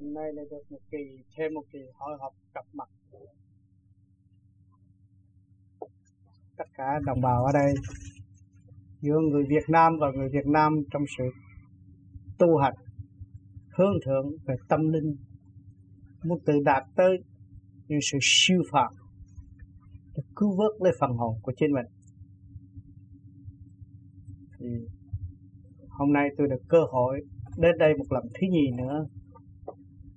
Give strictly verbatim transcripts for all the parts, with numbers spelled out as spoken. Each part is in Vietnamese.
Hôm nay lại được một kỳ, thêm một kỳ hội họp gặp mặt tất cả đồng bào ở đây, giữa người Việt Nam và người Việt Nam trong sự tu hành hướng thượng về tâm linh, muốn tự đạt tới những sự siêu phàm để cứu vớt lấy phần hồn của chính mình. Thì hôm nay tôi được cơ hội đến đây một lần thứ nhì nữa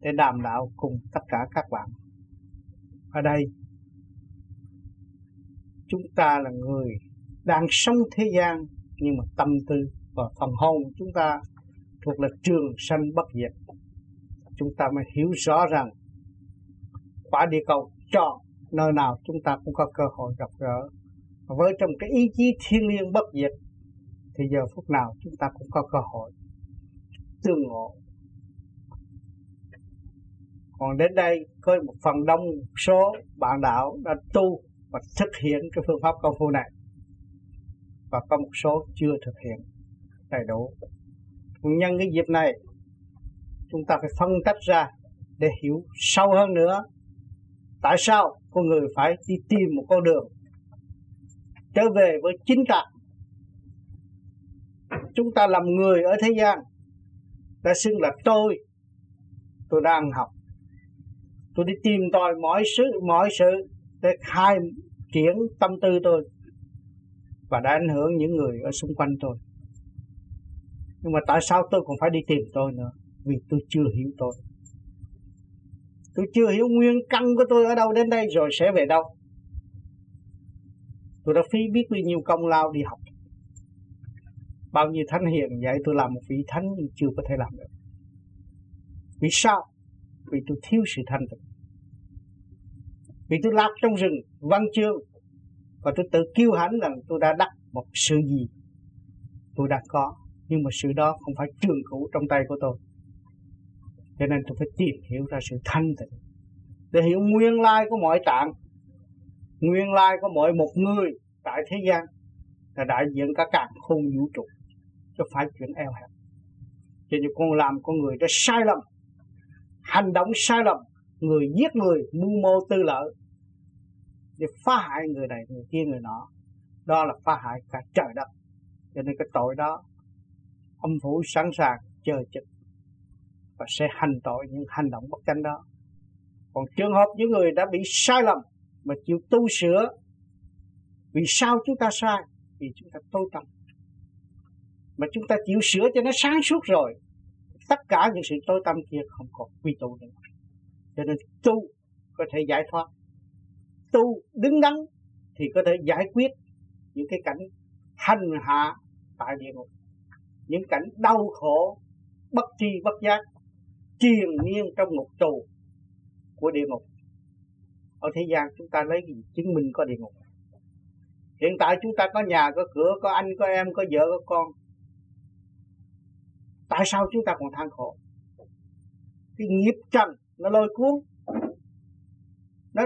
để đàm đạo cùng tất cả các bạn ở đây. Chúng ta là người đang sống thế gian, nhưng mà tâm tư và phần hồn chúng ta thuộc là trường sanh bất diệt. Chúng ta mới hiểu rõ rằng quả địa cầu tròn, nơi nào chúng ta cũng có cơ hội gặp gỡ. Và với trong cái ý chí thiêng liêng bất diệt thì giờ phút nào chúng ta cũng có cơ hội tương ngộ. Còn đến đây có một phần đông số bạn đạo đã tu và thực hiện cái phương pháp công phu này, và có một số chưa thực hiện đầy đủ. Nhân cái dịp này chúng ta phải phân tách ra để hiểu sâu hơn nữa tại sao con người phải đi tìm một con đường trở về với chính tạng. Chúng ta làm người ở thế gian đã xưng là tôi tôi đang học, tôi đi tìm tòi mọi sự mọi sự để khai triển tâm tư tôi và đã ảnh hưởng những người ở xung quanh tôi. Nhưng mà tại sao tôi còn phải đi tìm tôi nữa? Vì tôi chưa hiểu tôi. Tôi chưa hiểu nguyên căn của tôi ở đâu, đến đây rồi sẽ về đâu. Tôi đã phí biết bao nhiêu công lao đi học. Bao nhiêu thánh hiền dạy tôi làm một vị thánh nhưng chưa có thể làm được. Vì sao? Vì tôi thiếu sự thanh tịnh. Vì tôi lạc trong rừng văn chương và tôi tự kiêu hãnh rằng tôi đã đắc một sự gì tôi đã có. Nhưng mà sự đó không phải trường cửu trong tay của tôi. Cho nên tôi phải tìm hiểu ra sự thanh tịnh để hiểu nguyên lai của mọi trạng, nguyên lai của mọi một người tại thế gian là đại diện cả càn khôn vũ trụ, chứ phải chuyện eo hẹp. Cho nên con làm con người đã sai lầm, hành động sai lầm, người giết người, mưu mô tư lợi để phá hại người này người kia người nọ, đó là phá hại cả trời đất. Cho nên cái tội đó âm phủ sẵn sàng chờ chực và sẽ hành tội những hành động bất chánh đó. Còn trường hợp những người đã bị sai lầm mà chịu tu sửa, vì sao chúng ta sai? Vì chúng ta tối tâm. Mà chúng ta chịu sửa cho nó sáng suốt rồi, tất cả những sự tối tâm kia không còn quy tụ nữa. Cho nên tu có thể giải thoát, tu đứng đắn thì có thể giải quyết những cái cảnh hành hạ tại địa ngục, những cảnh đau khổ bất tri bất giác triền miên trong ngục tù của địa ngục. Ở thế gian chúng ta lấy gì chứng minh có địa ngục? Hiện tại chúng ta có nhà có cửa, có anh có em, có vợ có con, tại sao chúng ta còn than khổ? Cái nghiệp trần nó lôi cuốn, nó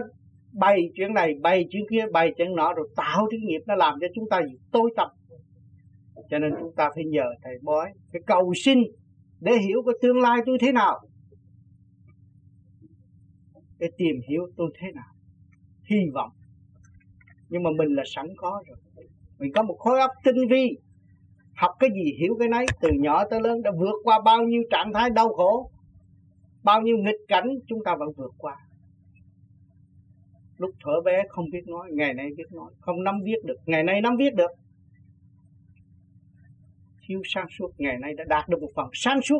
bày chuyện này bày chuyện kia bày chuyện nọ rồi tạo cái nghiệp, nó làm cho chúng ta tối tăm. Cho nên chúng ta phải nhờ thầy bói, phải cầu xin để hiểu cái tương lai tôi thế nào, để tìm hiểu tôi thế nào, hy vọng. Nhưng mà mình là sẵn có rồi, mình có một khối óc tinh vi, học cái gì hiểu cái nấy, từ nhỏ tới lớn đã vượt qua bao nhiêu trạng thái đau khổ, bao nhiêu nghịch cảnh chúng ta vẫn vượt qua. Lúc thuở bé không biết nói, ngày nay biết nói, không nắm viết được, ngày nay nắm viết được. Thiếu sáng suốt, ngày nay đã đạt được một phần sáng suốt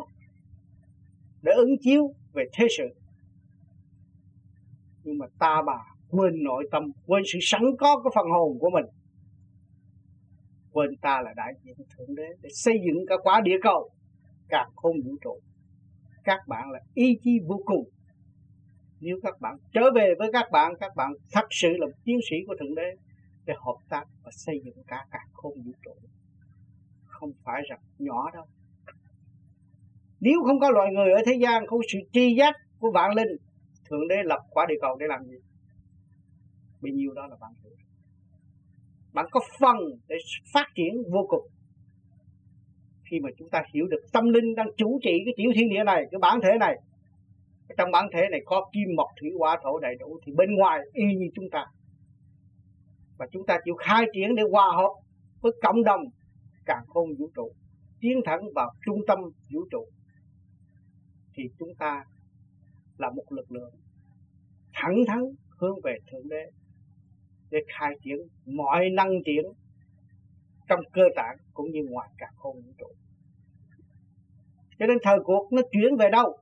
để ứng chiếu về thế sự. Nhưng mà ta bà quên nội tâm, quên sự sẵn có của phần hồn của mình, quên ta là đại diện Thượng Đế để xây dựng cả quả địa cầu, cả khôn vũ trụ. Các bạn là ý chí vô cùng. Nếu các bạn trở về với các bạn, các bạn thật sự là một chiến sĩ của Thượng Đế để hợp tác và xây dựng cả cả khôn vũ trụ. Không phải rằng nhỏ đâu. Nếu không có loài người ở thế gian, không sự tri giác của vạn linh, Thượng Đế lập quả địa cầu để làm gì? Bấy nhiêu đó là bạn hiểu. Bạn có phần để phát triển vô cùng. Khi mà chúng ta hiểu được tâm linh đang chủ trị cái tiểu thiên địa này, cái bản thể này, Trong bản thể này có kim mộc thủy hỏa thổ đầy đủ, thì bên ngoài y như chúng ta, và chúng ta chịu khai triển để hòa hợp với cộng đồng càn khôn vũ trụ, tiến thẳng vào trung tâm vũ trụ, thì chúng ta là một lực lượng thẳng thắn hướng về Thượng Đế để khai triển mọi năng triển trong cơ tạng cũng như ngoài càn khôn vũ trụ. Cho nên thời cuộc nó chuyển về đâu?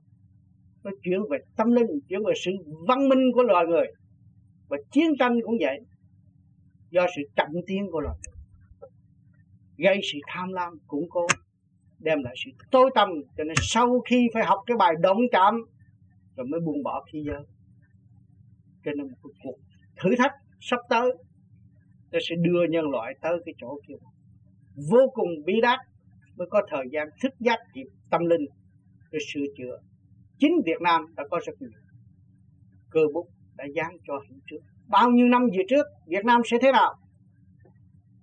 Nó chuyển về tâm linh, chuyển về sự văn minh của loài người. Và chiến tranh cũng vậy, do sự chậm tiến của loài người gây sự tham lam củng cố, đem lại sự tối tăm. Cho nên sau khi phải học cái bài động cảm rồi mới buông bỏ khi giờ. Cho nên một cuộc thử thách sắp tới nó sẽ đưa nhân loại tới cái chỗ kia vô cùng bí đát, mới có thời gian thức giác kịp tâm linh để sửa chữa. Chính Việt Nam đã có rất nhiều cơ bút đã dán cho hiện trước. Bao nhiêu năm về trước Việt Nam sẽ thế nào,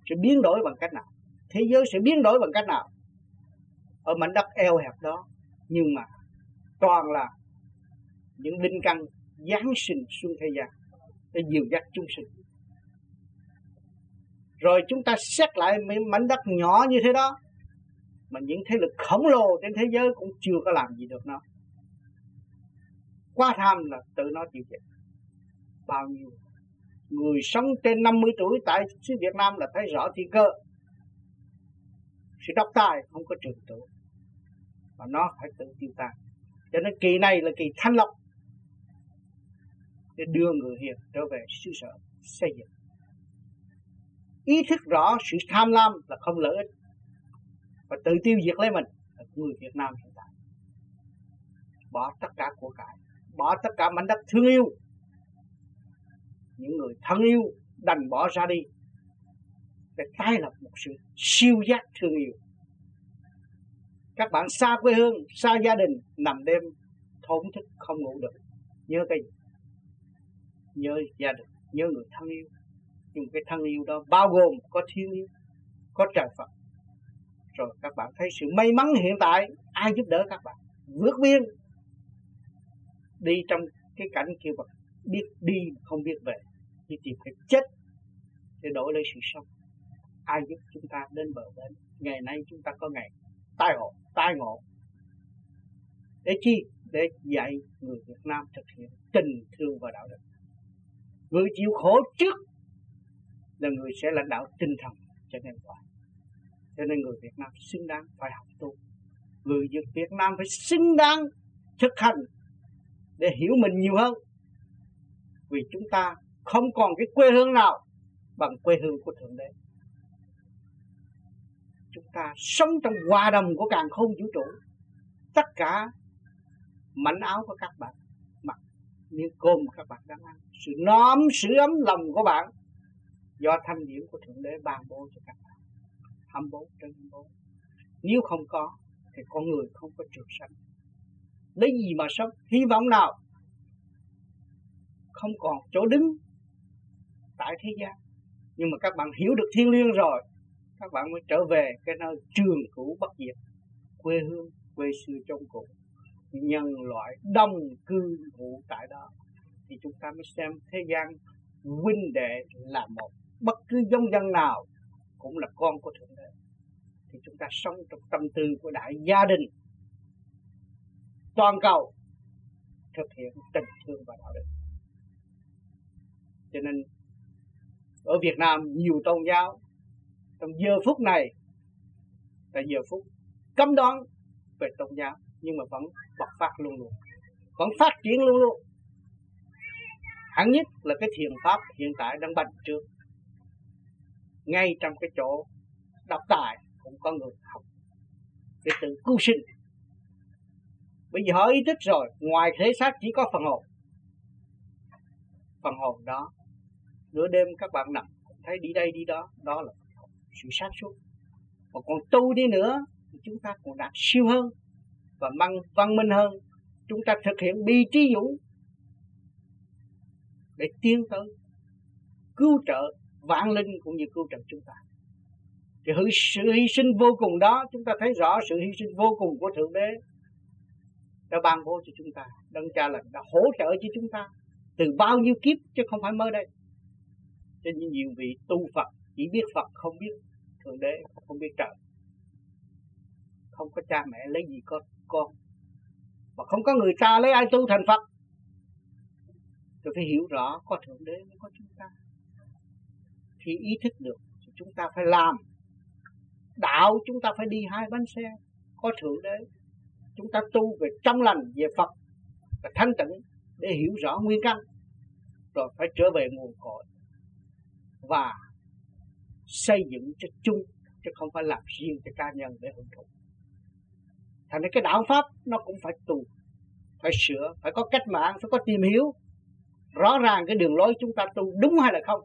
sẽ biến đổi bằng cách nào, thế giới sẽ biến đổi bằng cách nào ở mảnh đất eo hẹp đó, nhưng mà toàn là những linh căn giáng sinh xuống thế gian để dìu dắt chúng sinh. Rồi chúng ta xét lại mảnh đất nhỏ như thế đó mà những thế lực khổng lồ trên thế giới cũng chưa có làm gì được nó. Quá tham là tự nó chịu chết. Bao nhiêu người sống trên năm mươi tuổi tại xứ Việt Nam là thấy rõ thiên cơ. Sự độc tài không có trường tụ, mà nó phải tự tiêu tan. Cho nên kỳ này là kỳ thanh lọc để đưa người hiền trở về xứ sở xây dựng. Ý thức rõ sự tham lam là không lợi ích và tự tiêu diệt lấy mình là người Việt Nam hiện tại. Bỏ tất cả của cải, bỏ tất cả mảnh đất thương yêu, những người thân yêu đành bỏ ra đi để tái lập một sự siêu giác thương yêu. Các bạn xa quê hương, xa gia đình, nằm đêm thổn thức không ngủ được, nhớ cái gì? Nhớ gia đình, nhớ người thân yêu. Nhưng cái thân yêu đó bao gồm có thiên yêu, có trời Phật. Rồi các bạn thấy sự may mắn hiện tại, ai giúp đỡ các bạn vượt biên đi trong cái cảnh kia mà biết đi không biết về, đi tìm cái chết để đổi lấy sự sống. Ai giúp chúng ta đến bờ bến? Ngày nay chúng ta có ngày tai hộ, tai ngộ. Để chi? Để dạy người Việt Nam thực hiện tình thương và đạo đức. Người chịu khổ trước là người sẽ lãnh đạo tinh thần cho nhân loại. Cho nên người Việt Nam xứng đáng phải học tu. Người Việt Nam phải xứng đáng thực hành để hiểu mình nhiều hơn. Vì chúng ta không còn cái quê hương nào bằng quê hương của Thượng Đế. Chúng ta sống trong hòa đồng của càn khôn vũ trụ. Tất cả mảnh áo của các bạn mặc, miếng cơm các bạn đang ăn, sự nóm, sự ấm lòng của bạn do thanh điểm của Thượng Đế ban bố cho các bạn hai mươi bốn trên hai mươi bốn. Nếu không có thì con người không có trường sanh. Lấy gì mà sống? Hy vọng nào? Không còn chỗ đứng tại thế gian. Nhưng mà các bạn hiểu được thiên liêng rồi, các bạn mới trở về cái nơi trường cũ bất diệt, quê hương, quê xưa trong cũ. Nhân loại đông cư ngụ tại đó thì chúng ta mới xem thế gian huynh đệ là một. Bất cứ giống dân nào cũng là con của Thượng Đế. Thì chúng ta sống trong tâm tư của đại gia đình toàn cầu, thực hiện tình thương và đạo đức. Cho nên ở Việt Nam nhiều tôn giáo trong giờ phút này là giờ phút cấm đoán về tôn giáo, nhưng mà vẫn bộc phát luôn luôn, vẫn phát triển luôn luôn. Hẳn nhất là cái thiền pháp hiện tại đang bành trướng. Ngay trong cái chỗ độc tài cũng có người học để tự cứu sinh. Bởi vì họ ý thức rồi, ngoài thể xác chỉ có phần hồn. Phần hồn đó, nửa đêm các bạn nằm thấy đi đây đi đó, đó là sự sáng suốt. Mà còn tu đi nữa thì chúng ta còn đạt siêu hơn và mang văn minh hơn. Chúng ta thực hiện bi trí dũng để tiến tới cứu trợ vạn linh cũng như cứu trợ chúng ta. Thì sự hy sinh vô cùng đó, chúng ta thấy rõ sự hy sinh vô cùng của Thượng Đế đã ban bố cho chúng ta. Đấng Cha là đã hỗ trợ cho chúng ta từ bao nhiêu kiếp chứ không phải mới đây. Cho nên nhiều vị tu Phật chỉ biết Phật không biết Thượng Đế, không biết Trời. Không có cha mẹ lấy gì có con, mà không có người cha lấy ai tu thành Phật. Tôi phải hiểu rõ có Thượng Đế mới có chúng ta. Thì ý thức được chúng ta phải làm. Đạo chúng ta phải đi hai bánh xe. Có Thượng Đế, chúng ta tu về trong lành, về Phật và thanh tịnh để hiểu rõ nguyên căn, rồi phải trở về nguồn cội và xây dựng cho chung, chứ không phải làm riêng cho cá nhân để hưởng thụ. Thành ra cái đạo pháp nó cũng phải tu, phải sửa, phải có cách mạng, phải có tìm hiểu rõ ràng cái đường lối chúng ta tu đúng hay là không.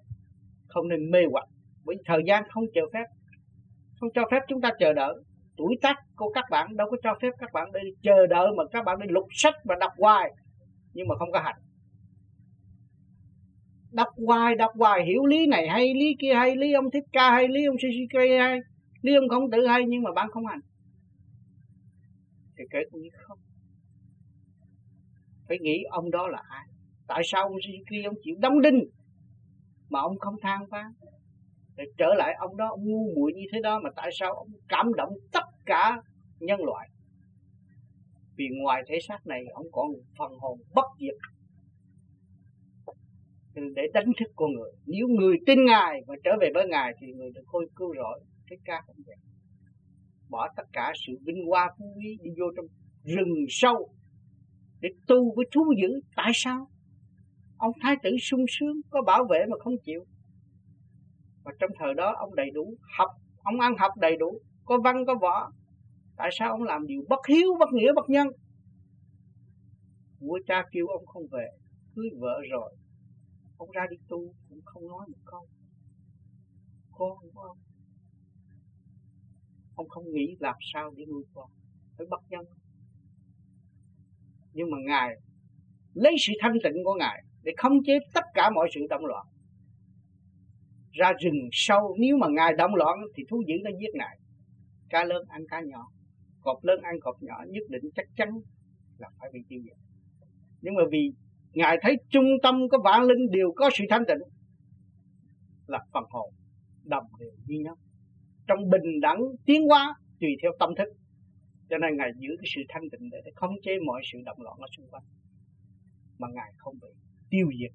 Không nên mê hoặc, bởi thời gian không cho phép, không cho phép chúng ta chờ đợi. Tuổi tác của các bạn đâu có cho phép các bạn đi chờ đợi, mà các bạn đi lục sách và đọc hoài nhưng mà không có hành. Đọc hoài, đọc hoài hiểu lý này hay, lý kia hay, lý ông Thích Ca hay, lý ông xê xê ca hay, lý ông Khổng Tử hay, nhưng mà bạn không hành. Thì kể cũng như không. Phải nghĩ ông đó là ai, tại sao ông xê xê ca ông chịu đóng đinh mà ông không than vãn. Để trở lại ông đó, ông ngu muội như thế đó mà tại sao ông cảm động tất cả nhân loại? Vì ngoài thể xác này ông còn phần hồn bất diệt. Để đánh thức con người, nếu người tin Ngài và trở về với Ngài thì người được khôi cứu rỗi. Thích Ca cũng vậy, bỏ tất cả sự vinh hoa phú quý đi vô trong rừng sâu để tu với thú dữ. Tại sao ông thái tử sung sướng có bảo vệ mà không chịu? Và trong thời đó ông đầy đủ học, ông ăn học đầy đủ, có văn có võ. Tại sao ông làm điều bất hiếu, bất nghĩa, bất nhân? Vua cha kêu ông không về, cưới vợ rồi ông ra đi tu cũng không nói một câu. Con của ông, ông không nghĩ làm sao để nuôi con, phải bất nhân. Nhưng mà Ngài lấy sự thanh tịnh của Ngài để khống chế tất cả mọi sự động loạn. Ra rừng sâu, nếu mà Ngài động loạn thì thú dữ nó giết Ngài. Cá lớn ăn cá nhỏ, cọp lớn ăn cọp nhỏ, nhất định chắc chắn là phải bị tiêu diệt. Nhưng mà vì Ngài thấy trung tâm của vạn linh đều có sự thanh tịnh, là phần hồn đồng đều duy nhất, trong bình đẳng tiến hóa tùy theo tâm thức. Cho nên Ngài giữ cái sự thanh tịnh để khống chế mọi sự động loạn ở xung quanh, mà Ngài không bị tiêu diệt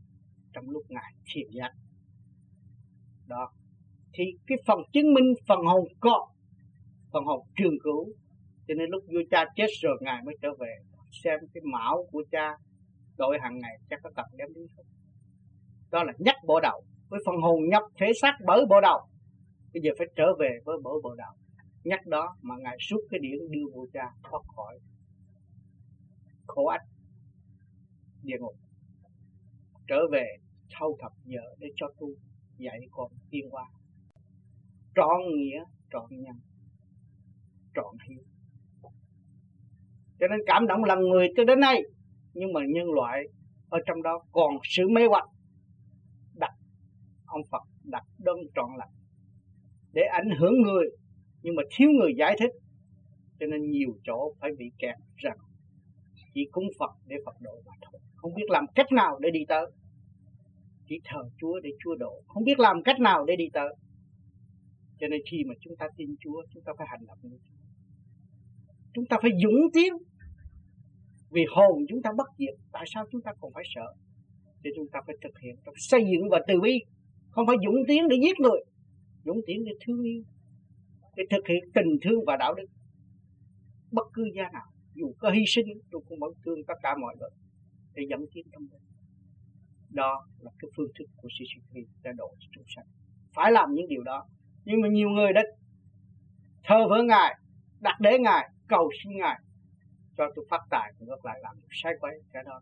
trong lúc Ngài thiền giác. Đó. Thì cái phần chứng minh phần hồn có, phần hồn trường cửu. Cho nên lúc vua cha chết rồi Ngài mới trở về. Xem cái mão của cha đội hàng ngày chắc có tập đem đi không. Đó là nhắc bộ đầu, với phần hồn nhập thể xác bởi bộ đầu. Bây giờ phải trở về với bộ bộ đầu. Nhắc đó mà Ngài suốt cái điển đưa vua cha thoát khỏi khổ ách địa ngục, trở về thâu thập giờ để cho tu dạy con tiên hoa trọn nghĩa, trọn nhân, trọn hiếu. Cho nên cảm động lòng người cho đến nay. Nhưng mà nhân loại ở trong đó còn sự mê hoặc, đặt ông Phật đặt đơn trọn lành để ảnh hưởng người, nhưng mà thiếu người giải thích. Cho nên nhiều chỗ phải bị kẹt rằng chỉ cúng Phật để Phật độ mà thôi, không biết làm cách nào để đi tới. Chỉ thờ Chúa để Chúa độ, không biết làm cách nào để đi tới. Cho nên khi mà chúng ta tin Chúa, chúng ta phải hành động như Chúa. Chúng ta phải dũng tiến, vì hồn chúng ta bất diệt, tại sao chúng ta còn phải sợ? Thì chúng ta phải thực hiện trong xây dựng và từ bi. Không phải dũng tiến để giết người, dũng tiến để thương yêu, để thực hiện tình thương và đạo đức. Bất cứ gia nào, dù có hy sinh, tôi cũng vẫn thương tất cả mọi người để dẫn tiến trong đời. Đó là cái phương thức của xê xê ca đã độ cho chúng sanh. Phải làm những điều đó. Nhưng mà nhiều người đã thờ vỡ Ngài, đặt để Ngài, cầu xin Ngài cho tôi phát tài, ngược lại làm sai quấy. Cái đó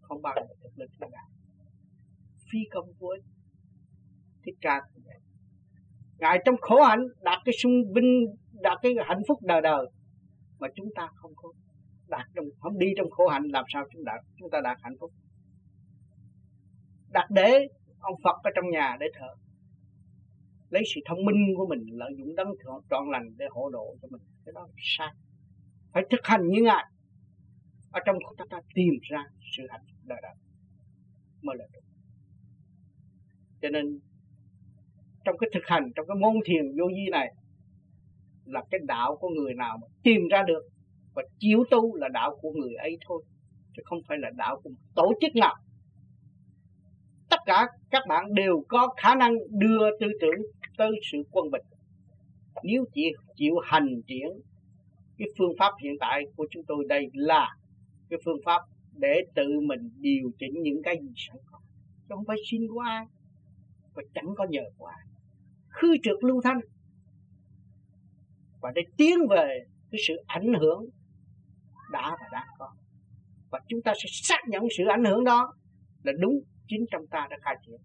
không bao giờ thực lực Ngài, phi công vô ích. Thích Ca Ngài trong khổ hạnh đạt cái sung vinh, đạt cái hạnh phúc đời đời, mà chúng ta không có đạt trong, không đi trong khổ hạnh, làm sao chúng ta chúng ta đạt hạnh phúc? Đặt để ông Phật ở trong nhà để thờ, lấy sự thông minh của mình lợi dụng đấng trọn lành để hộ độ cho mình, cái đó là sai. Phải thực hành như Ngài, Ở trong đó ta tìm ra sự hạnh phúc đời đời mới là được. Cho nên trong cái thực hành, trong cái môn thiền vô vi này là cái đạo của người nào mà tìm ra được và chiếu tu là đạo của người ấy thôi, chứ không phải là đạo của tổ chức nào. Tất cả các bạn đều có khả năng đưa tư tưởng tới sự quân bình nếu chỉ chịu hành triển. Cái phương pháp hiện tại của chúng tôi đây là cái phương pháp để tự mình điều chỉnh những cái gì sẵn có, chứ không phải xin của ai và chẳng có nhờ của ai. Khư trượt lưu thanh và để tiến về cái sự ảnh hưởng đã và đang có, và chúng ta sẽ xác nhận sự ảnh hưởng đó là đúng chính trong ta đã khai triển.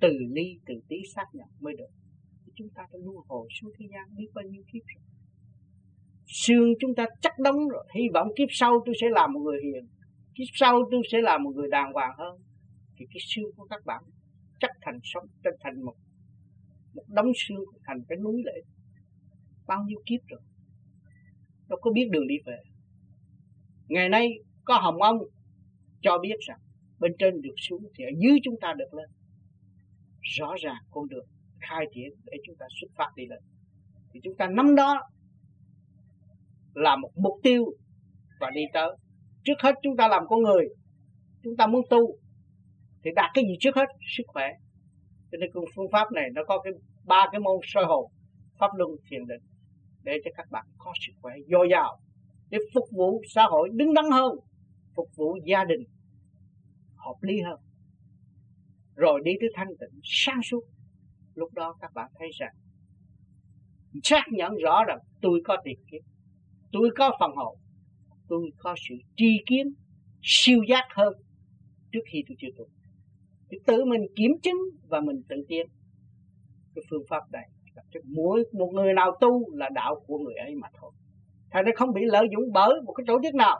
Từ ly từ tí xác nhận mới được. Chúng ta đã luân hồi xuống thế gian biết bao nhiêu kiếp rồi, xương chúng ta chắc đóng rồi. Hy vọng kiếp sau tôi sẽ làm một người hiền, kiếp sau tôi sẽ làm một người đàng hoàng hơn, thì cái xương của các bạn chắc thành sống trên thành một một đống xương, thành cái núi lệ bao nhiêu kiếp rồi, đâu có biết đường đi về. Ngày nay có Hồng Ông cho biết rằng bên trên được xuống thì ở dưới chúng ta được lên. Rõ ràng con đường khai triển để chúng ta xuất phát đi lên, thì chúng ta nắm đó là một mục tiêu và đi tới. Trước hết chúng ta làm con người, chúng ta muốn tu thì đạt cái gì trước hết? Sức khỏe. Cho nên cùng phương pháp này nó có cái ba cái môn soi hồn, pháp luân, thiền định, để cho các bạn có sức khỏe dồi dào để phục vụ xã hội đứng đắn hơn, phục vụ gia đình hợp lý hơn, rồi đi tới thanh tịnh sáng suốt. Lúc đó các bạn thấy rằng xác nhận rõ rằng tôi có tiền kiếp, tôi có phần hồn, tôi có sự tri kiến siêu giác hơn trước khi tôi chưa tu. Thì tự mình kiểm chứng và mình tự tiến. Cái phương pháp này là mỗi một người nào tu là đạo của người ấy mà thôi. Thầy nó không bị lợi dụng bởi một cái tổ chức nào,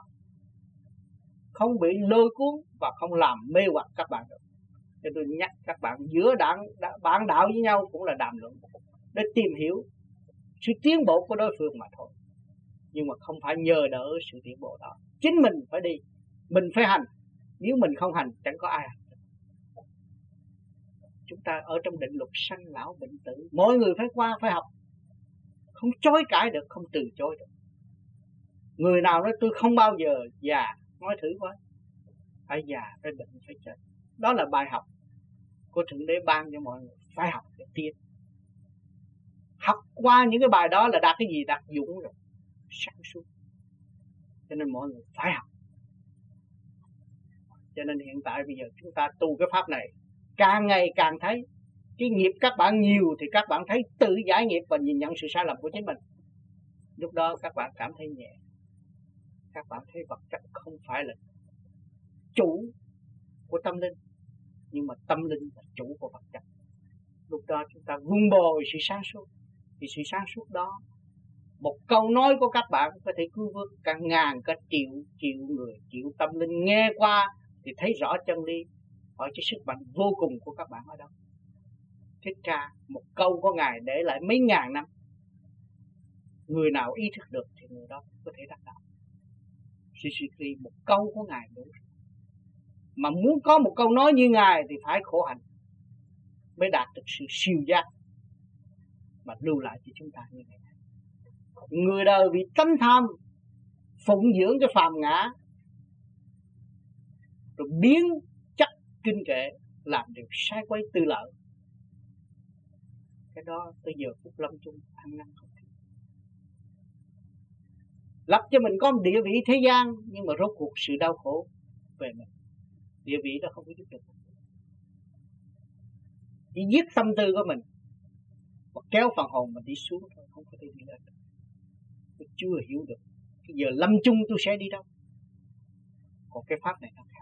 không bị lôi cuốn và không làm mê hoặc các bạn được. Cho tôi nhắc các bạn giữa đảng, bạn đạo với nhau cũng là đàm luận để tìm hiểu sự tiến bộ của đối phương mà thôi. Nhưng mà không phải nhờ đỡ sự tiến bộ đó, chính mình phải đi, mình phải hành. Nếu mình không hành chẳng có ai hành. Chúng ta ở trong định luật sanh lão bệnh tử, mỗi người phải qua phải học, không chối cãi được, không từ chối được. Người nào nói tôi không bao giờ già, nói thử quá, phải già, phải bệnh, phải chết. Đó là bài học của Thượng Đế ban cho mọi người, phải học để tiến. Học qua những cái bài đó là đạt cái gì? Đạt dũng rồi, sáng suốt. Cho nên mọi người phải học. Cho nên hiện tại bây giờ chúng ta tu cái pháp này, càng ngày càng thấy cái nghiệp các bạn nhiều thì các bạn thấy tự giải nghiệp và nhìn nhận sự sai lầm của chính mình. Lúc đó các bạn cảm thấy nhẹ, các bạn thấy vật chất không phải là chủ của tâm linh, nhưng mà tâm linh là chủ của vật chất. Lúc đó chúng ta vun bồi sự sáng suốt, thì sự sáng suốt đó, một câu nói của các bạn có thể cứu vớt cả ngàn, cả triệu, triệu người, triệu tâm linh nghe qua thì thấy rõ chân lý. Hỏi cái sức mạnh vô cùng của các bạn ở đâu? Thích Ca một câu của Ngài để lại mấy ngàn năm. Người nào ý thức được thì người đó có thể đắc đạo. Sri một câu của Ngài đủ. Mà muốn có một câu nói như Ngài thì phải khổ hạnh mới đạt được sự siêu giác mà lưu lại cho chúng ta như ngày nay. Người đời bị tánh tham phụng dưỡng cái phàm ngã rồi biến chất kinh kệ làm điều sai quấy tư lợi. Cái đó tới giờ phút lâm chung ăn năn không kịp. Lập cho mình có một địa vị thế gian, nhưng mà rốt cuộc sự đau khổ về mình, địa vị đó không có giúp được, chỉ giết tâm tư của mình và kéo phần hồn mình đi xuống thôi, không có thể đi lên. Tôi chưa hiểu được bây giờ lâm chung tôi sẽ đi đâu. Còn cái pháp này nó khác.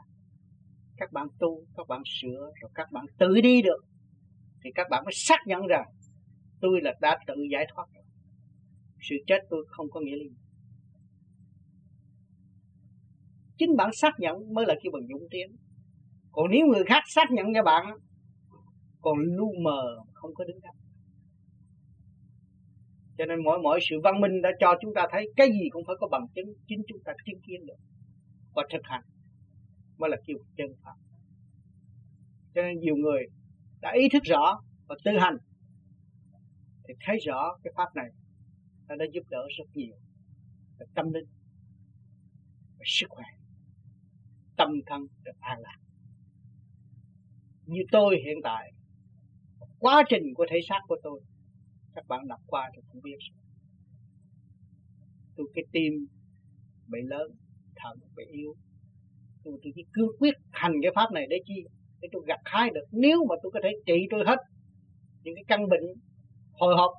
Các bạn tu, các bạn sửa, rồi các bạn tự đi được thì các bạn mới xác nhận rằng tôi là đã tự giải thoát rồi. Sự chết tôi không có nghĩa lý. Chính bạn xác nhận mới là kêu bằng dũng tiến. Còn nếu người khác xác nhận cho bạn còn lu mờ, không có đứng đắn. Cho nên mỗi mỗi sự văn minh đã cho chúng ta thấy cái gì cũng phải có bằng chứng, chính chúng ta chứng kiến được và thực hành mới là kiêu chân pháp. Cho nên nhiều người đã ý thức rõ và tự hành thì thấy rõ cái pháp này nó đã giúp đỡ rất nhiều về tâm linh, về sức khỏe, tâm thân được an lạc. Như tôi hiện tại, quá trình của thể xác của tôi, các bạn đọc qua thì cũng biết. Tôi cái tim bị lớn, thận bị yếu. Tôi, tôi chỉ cứ quyết hành cái pháp này để chi? Để tôi gặt hái được. Nếu mà tôi có thể trị tôi hết những cái căn bệnh hồi hộp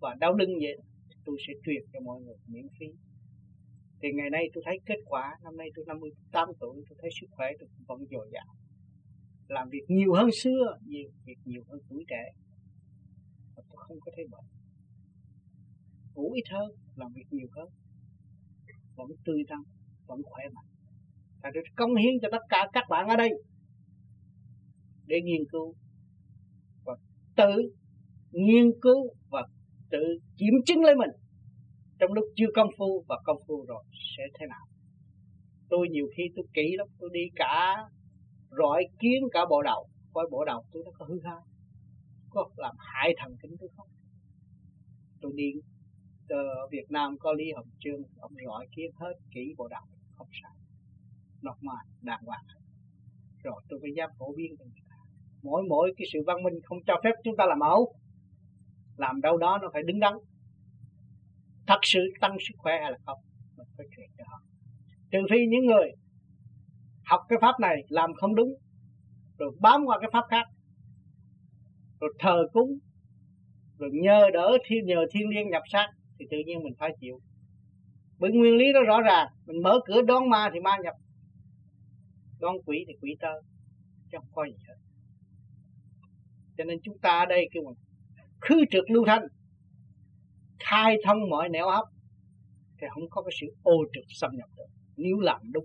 và đau lưng vậy, tôi sẽ truyền cho mọi người miễn phí. Thì ngày nay tôi thấy kết quả, năm nay tôi năm mươi tám tuổi, tôi thấy sức khỏe tôi vẫn dồi dào. Làm việc nhiều hơn xưa, nhiều việc nhiều hơn tuổi trẻ. Tôi không có thấy bệnh. Ngủ ít hơn, làm việc nhiều hơn, vẫn tươi tắn, vẫn khỏe mạnh. Và tôi cống hiến cho tất cả các bạn ở đây để nghiên cứu và tự nghiên cứu và tự kiểm chứng lấy mình. Trong lúc chưa công phu và công phu rồi sẽ thế nào? Tôi nhiều khi tôi kỹ lắm, tôi đi cả rọi kiến cả bộ đầu, coi bộ đầu tôi nó có hư hao, có làm hại thần kinh tôi không. Tôi đi ở Việt Nam có Lý Hồng Trương, ông rọi kiến hết kỹ bộ đầu, không sai, nọt mà đàng hoàng. Rồi tôi phải dám phổ biến cho người ta. Mỗi mỗi cái sự văn minh không cho phép chúng ta làm mẫu, làm đâu đó nó phải đứng đắn. Thật sự tăng sức khỏe hay là không, mình phải truyền cho họ. Trừ phi những người học cái pháp này làm không đúng, rồi bám qua cái pháp khác, rồi thờ cúng, rồi nhờ đỡ thiên, nhờ thiên liêng nhập sát, thì tự nhiên mình phải chịu. Bởi nguyên lý đó rõ ràng, mình mở cửa đón ma thì ma nhập, đón quỷ thì quỷ tơ, chứ không có gì hết. Cho nên chúng ta ở đây kêu mình khứ trượt lưu thanh, khai thông mọi nẻo hấp, thì không có cái sự ô trực xâm nhập được. Nếu làm đúng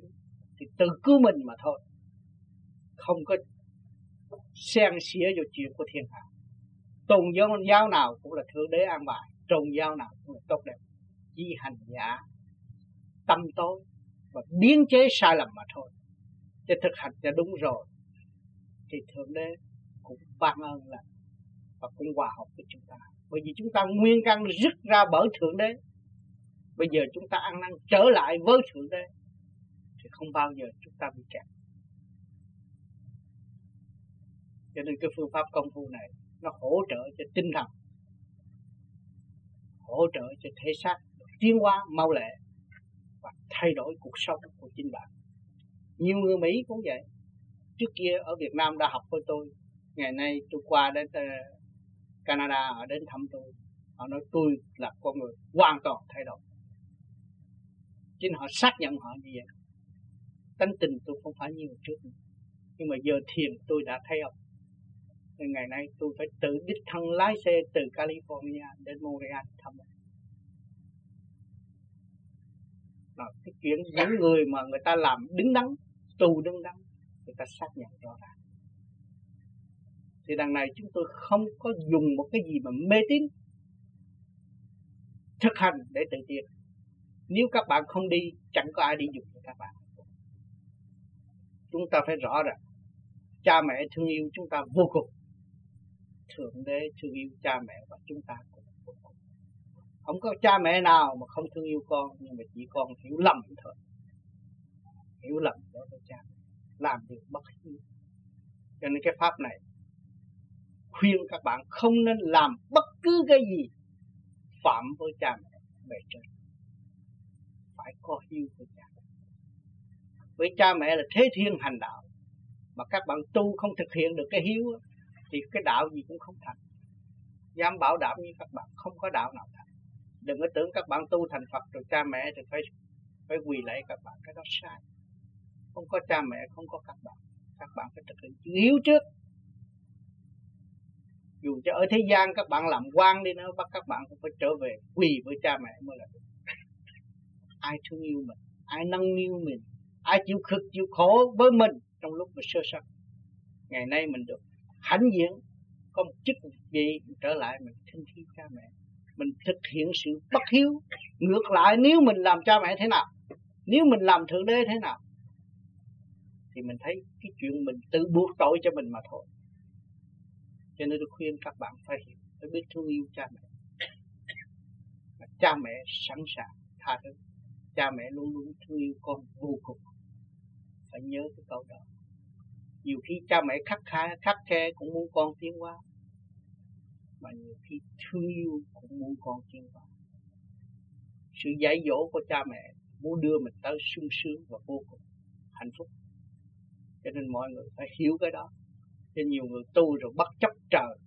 thì tự cứu mình mà thôi, không có xen xía vào chuyện của thiên hạ. Tôn giáo, giáo nào cũng là thượng đế an bài, tôn giáo nào cũng là tốt đẹp, chỉ hành giả tâm tối và biến chế sai lầm mà thôi. Chứ thực hành cho đúng rồi thì thượng đế cũng ban ơn là và cũng hòa hợp với chúng ta. Bởi vì chúng ta nguyên căn rứt ra bởi thượng đế, bây giờ chúng ta ăn năn trở lại với thượng đế thì không bao giờ chúng ta bị kẹt. Cho nên cái phương pháp công phu này nó hỗ trợ cho tinh thần, hỗ trợ cho thể xác tiến hóa mau lẹ và thay đổi cuộc sống của chính bạn. Nhiều người Mỹ cũng vậy. Trước kia ở Việt Nam đã học với tôi, ngày nay tôi qua đến Canada họ đến thăm tôi, họ nói tôi là con người hoàn toàn thay đổi. Chính họ xác nhận họ như vậy. Tánh tình tôi không phải như trước nữa, nhưng mà giờ thiền tôi đã thấy không. Nên ngày nay tôi phải tự đích thân lái xe từ California đến Montreal thăm ông. Cái chuyện những người mà người ta làm đứng đắn, tu đứng đắn, người ta xác nhận rõ ràng. Thì đằng này chúng tôi không có dùng một cái gì mà mê tín, thực hành để tự tiến. Nếu các bạn không đi, chẳng có ai đi dùng cho các bạn. Chúng ta phải rõ rằng cha mẹ thương yêu chúng ta vô cùng, thượng đế thương yêu cha mẹ và chúng ta cũng vô cùng. Không có cha mẹ nào mà không thương yêu con, nhưng mà chỉ con hiểu lầm thôi, hiểu lầm đối với cha mẹ, làm điều bất hiếu. Cho nên cái pháp này khuyên các bạn không nên làm bất cứ cái gì phạm với cha mẹ bề trên, phải có hiếu với cha mẹ. Với cha mẹ là thế thiên hành đạo, mà các bạn tu không thực hiện được cái hiếu thì cái đạo gì cũng không thành. Dám bảo đảm như các bạn không có đạo nào thành. Đừng có tưởng các bạn tu thành Phật rồi cha mẹ thì phải phải quỳ lạy các bạn, cái đó sai. Không có cha mẹ không có các bạn. Các bạn phải thực hiện hiếu trước. Dù cho ở thế gian các bạn làm quan đi nữa, các bạn cũng phải trở về quỳ với cha mẹ mới là được. Ai thương yêu mình, ai nâng niu mình, ai chịu cực chịu khổ với mình trong lúc mình sơ sanh. Ngày nay mình được hãnh diện, có một chức vị trở lại mình thinh thi cha mẹ, mình thực hiện sự bất hiếu. Ngược lại nếu mình làm cha mẹ thế nào, nếu mình làm thượng đế thế nào, thì mình thấy cái chuyện mình tự buộc tội cho mình mà thôi. Cho nên tôi khuyên các bạn phải hiểu, phải biết thương yêu cha mẹ. Và cha mẹ sẵn sàng tha thứ. Cha mẹ luôn luôn thương yêu con vô cùng. Phải nhớ cái câu đó. Nhiều khi cha mẹ khắc khe, khắc khe cũng muốn con tiến hóa, mà nhiều khi thương yêu cũng muốn con tiến hóa. Sự dạy dỗ của cha mẹ muốn đưa mình tới sung sướng và vô cùng hạnh phúc. Cho nên mọi người phải hiểu cái đó. Cho nhiều người tu rồi bất chấp trời,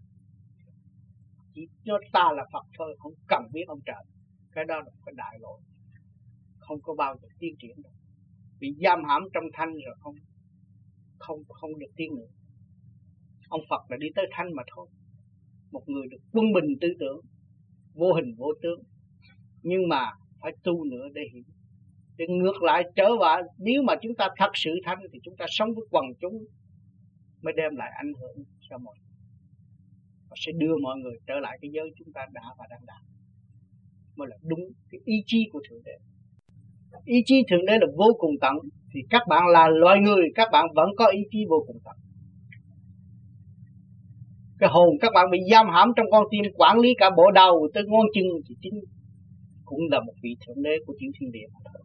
chỉ nói ta là Phật thôi, không cần biết ông trời. Cái đó là cái đại lỗi, không có bao giờ tiến triển đâu. Bị giam hãm trong thanh rồi không không không được tiến nữa. Ông Phật là đi tới thanh mà thôi. Một người được quân bình tư tưởng, vô hình vô tướng, nhưng mà phải tu nữa để hiểu. Để ngược lại trở vào, nếu mà chúng ta thật sự thanh thì chúng ta sống với quần chúng mới đem lại ảnh hưởng cho mọi người, và sẽ đưa mọi người trở lại cái giới chúng ta đã và đang đạt, mới là đúng cái ý chí của thượng đế. Ý chí thượng đế là vô cùng tận, thì các bạn là loài người, các bạn vẫn có ý chí vô cùng tận. Cái hồn các bạn bị giam hãm trong con tim, quản lý cả bộ đầu tới ngón chân, thì chính cũng là một vị thượng đế của tiểu thiên địa mà thôi,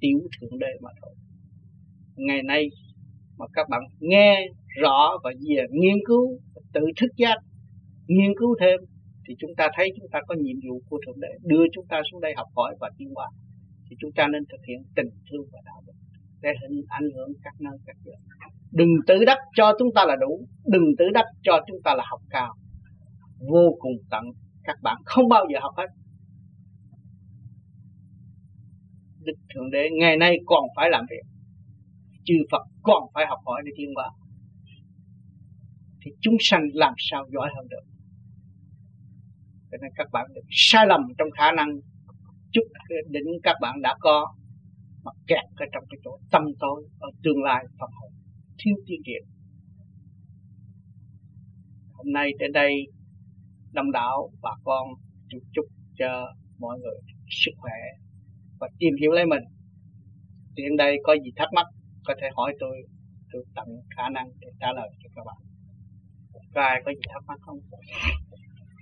tiểu thượng đế mà thôi. Ngày nay mà các bạn nghe rõ và về nghiên cứu, tự thức giác, nghiên cứu thêm, thì chúng ta thấy chúng ta có nhiệm vụ của thượng đế đưa chúng ta xuống đây học hỏi và tiến hóa. Thì chúng ta nên thực hiện tình thương và đạo đức để ảnh hưởng các nơi các giới. Đừng tự đắc cho chúng ta là đủ, đừng tự đắc cho chúng ta là học cao. Vô cùng tận, các bạn không bao giờ học hết. Đức thượng đế ngày nay còn phải làm việc, chư Phật còn phải học hỏi để tiến hóa, thì chúng sanh làm sao giỏi hơn được. Cho nên các bạn đừng sai lầm trong khả năng chút đỉnh các bạn đã có, mà kẹt ở trong cái chỗ tâm tối, ở tương lai Phật học thiếu tiên kiện. Hôm nay đến đây đông đảo bà con, chúc chúc cho mọi người sức khỏe và tìm hiểu lấy mình. Tiện đây có gì thắc mắc có thể hỏi tôi, tôi tận khả năng để trả lời cho các bạn. Có ai có gì thắc mắc không?